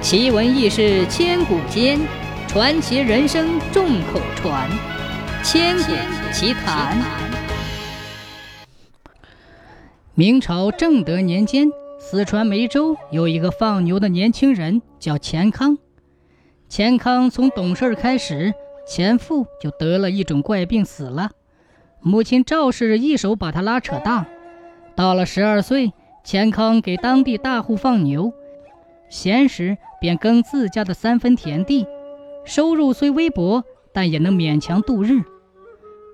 奇闻异事千古间，传奇人生众口传。千古奇谈。明朝正德年间，四川梅州有一个放牛的年轻人叫钱康。钱康从懂事开始，前父就得了一种怪病死了，母亲赵氏一手把他拉扯大。到了12岁，钱康给当地大户放牛，闲时便耕自家的3分田地，收入虽微薄，但也能勉强度日。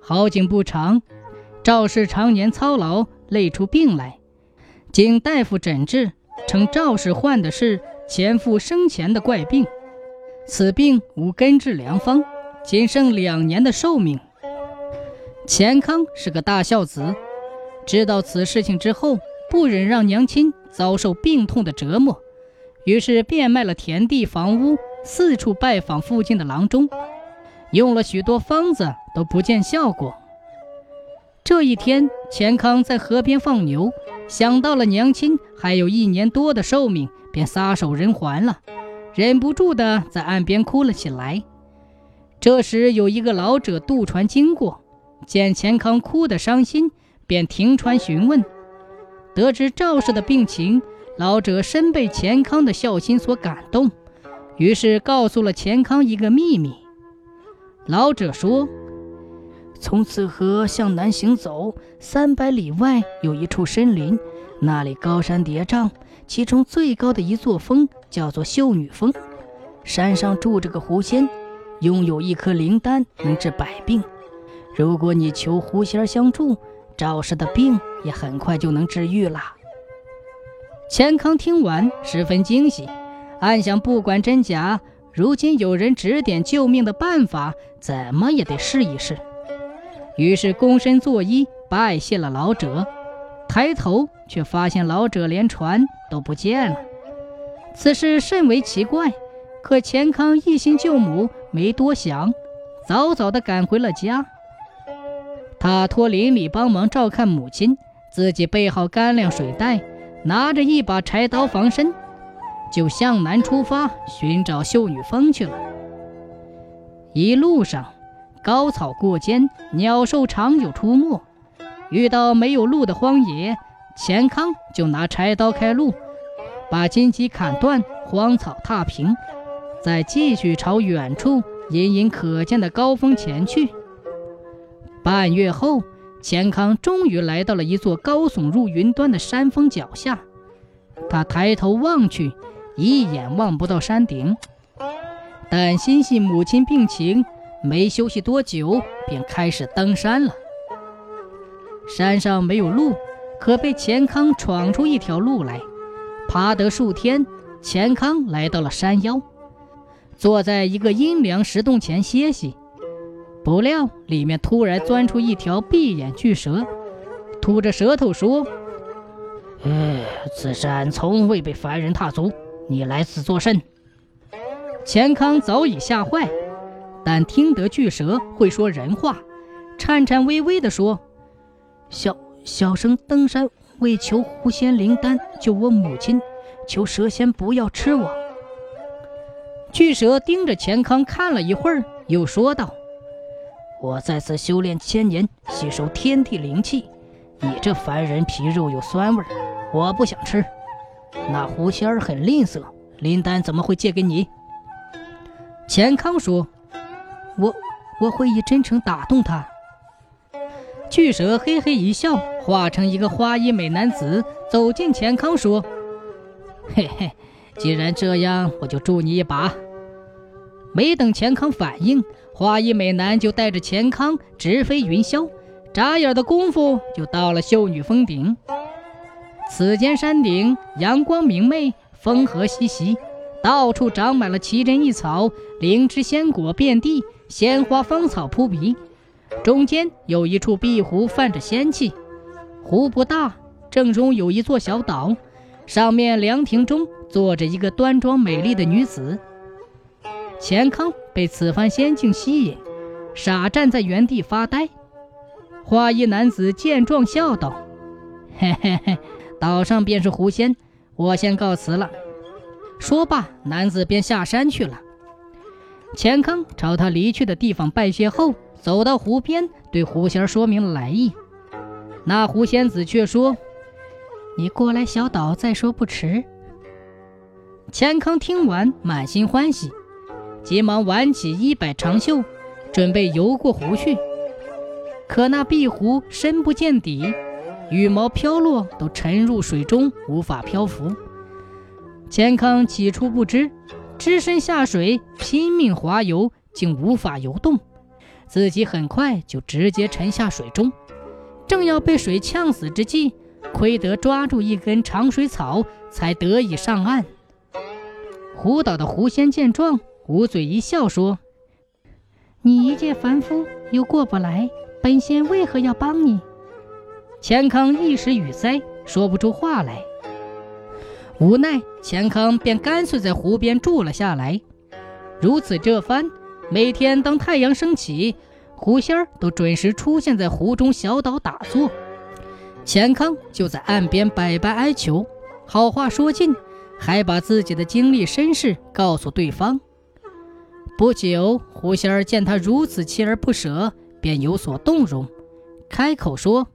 好景不长，赵氏常年操劳，累出病来，经大夫诊治，称赵氏患的是前父生前的怪病，此病无根治良方，仅剩2年的寿命。钱康是个大孝子，知道此事情之后，不忍让娘亲遭受病痛的折磨，于是变卖了田地房屋，四处拜访附近的郎中，用了许多方子都不见效果。这一天，钱康在河边放牛，想到了娘亲还有1年多的寿命，便撒手人寰了，忍不住的在岸边哭了起来。这时有一个老者渡船经过，见钱康哭得伤心，便停船询问，得知赵氏的病情。老者深被钱康的孝心所感动，于是告诉了钱康一个秘密。老者说，从此河向南行走300里外，有一处深林，那里高山叠嶂，其中最高的一座峰叫做秀女峰，山上住着个狐仙，拥有一颗灵丹，能治百病。如果你求狐仙相助，赵氏的病也很快就能治愈了。钱康听完十分惊喜，暗想不管真假，如今有人指点救命的办法，怎么也得试一试。于是躬身作揖，拜谢了老者。抬头却发现老者连船都不见了，此事甚为奇怪。可钱康一心救母，没多想，早早地赶回了家。他托邻里帮忙照看母亲，自己备好干粮水袋，拿着一把柴刀防身，就向南出发，寻找秀女峰去了。一路上，高草过肩，鸟兽常有出没。遇到没有路的荒野，钱康就拿柴刀开路，把荆棘砍断，荒草踏平，再继续朝远处隐隐可见的高峰前去。半月后，钱康终于来到了一座高耸入云端的山峰脚下，他抬头望去，一眼望不到山顶，但心系母亲病情，没休息多久便开始登山了。山上没有路，可被钱康闯出一条路来。爬得数天，钱康来到了山腰，坐在一个阴凉石洞前歇息，不料里面突然钻出一条闭眼巨蛇，吐着舌头说，此山从未被凡人踏足，你来此作甚？钱康早已吓坏，但听得巨蛇会说人话，颤颤巍巍地说，小生登山为求狐仙灵丹救我母亲，求蛇仙不要吃我。巨蛇盯着钱康看了一会儿，又说道，我在此修炼千年，吸收天地灵气，你这凡人皮肉有酸味，我不想吃。那狐仙儿很吝啬，灵丹怎么会借给你？钱康说，我会以真诚打动他。巨蛇嘿嘿一笑，化成一个花衣美男子，走进钱康说，嘿嘿，既然这样，我就助你一把。没等钱康反应，花衣美男就带着钱康直飞云霄，眨眼的功夫就到了秀女峰顶。此间山顶阳光明媚，风和习习，到处长满了奇珍异草，灵芝鲜果遍地，鲜花芳草扑鼻。中间有一处碧湖，泛着仙气，湖不大，正中有一座小岛，上面凉亭中坐着一个端庄美丽的女子。钱康被此番仙境吸引，傻站在原地发呆。花衣男子见状笑道，嘿嘿嘿，岛上便是狐仙，我先告辞了。说罢，男子便下山去了。钱康朝他离去的地方拜谢后，走到湖边，对狐仙说明了来意。那狐仙子却说：“你过来小岛再说不迟。”钱康听完，满心欢喜，急忙挽起衣摆长袖，准备游过湖去。可那碧湖深不见底，羽毛飘落都沉入水中，无法漂浮。钱康起初不知，只身下水，拼命划游，竟无法游动，自己很快就直接沉下水中。正要被水呛死之际，亏得抓住一根长水草，才得以上岸。湖岛的狐仙见状，捂嘴一笑说：“你一介凡夫，又过不来，本仙为何要帮你？”钱康一时语塞，说不出话来。无奈，钱康便干脆在湖边住了下来。如此这番，每天当太阳升起，狐仙儿都准时出现在湖中小岛打坐，钱康就在岸边百般哀求，好话说尽，还把自己的经历身世告诉对方。不久，狐仙儿见他如此锲而不舍，便有所动容，开口说：“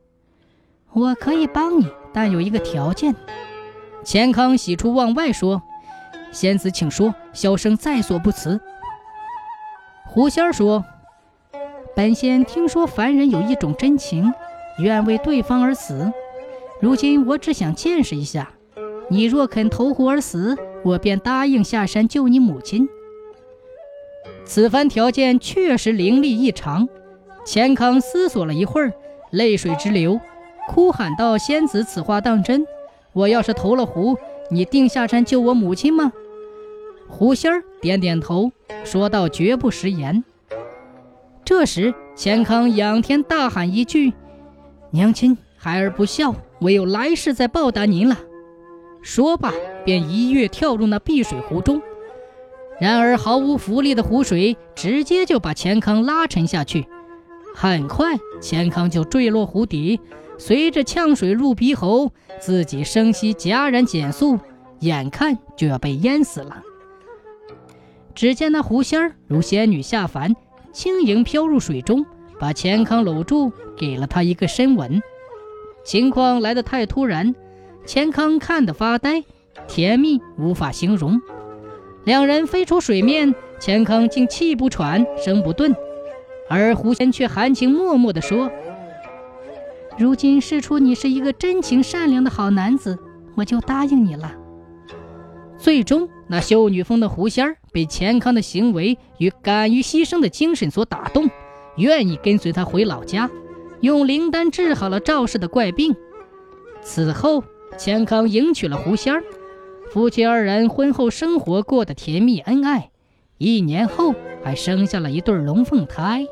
我可以帮你，但有一个条件。”钱康喜出望外说：“仙子请说，小生在所不辞。”狐仙儿说：“本仙听说凡人有一种真情，愿为对方而死，如今我只想见识一下，你若肯投湖而死，我便答应下山救你母亲。”此番条件确实凌厉异常，钱康思索了一会儿，泪水直流，哭喊道：“仙子此话当真？我要是投了湖，你定下山救我母亲吗？”狐仙儿点点头，说道：“绝不食言。”这时钱康仰天大喊一句：“娘亲，孩儿不孝，唯有来世再报答您了。”说罢便一跃跳入那碧水湖中，然而毫无浮力的湖水直接就把钱康拉沉下去，很快钱康就坠落湖底，随着呛水入鼻喉，自己声息戛然减速，眼看就要被淹死了。只见那狐仙儿如仙女下凡，轻盈飘入水中，把钱康搂住，给了他一个深吻。情况来得太突然，钱康看得发呆，甜蜜无法形容。两人飞出水面，钱康竟气不喘，声不顿，而狐仙却含情脉脉地说：“如今试出你是一个真情善良的好男子，我就答应你了。”最终，那秀女峰的狐仙儿被钱康的行为与敢于牺牲的精神所打动，愿意跟随他回老家，用灵丹治好了赵氏的怪病。此后，钱康迎娶了狐仙儿，夫妻二人婚后生活过得甜蜜恩爱，1年后还生下了一对龙凤胎。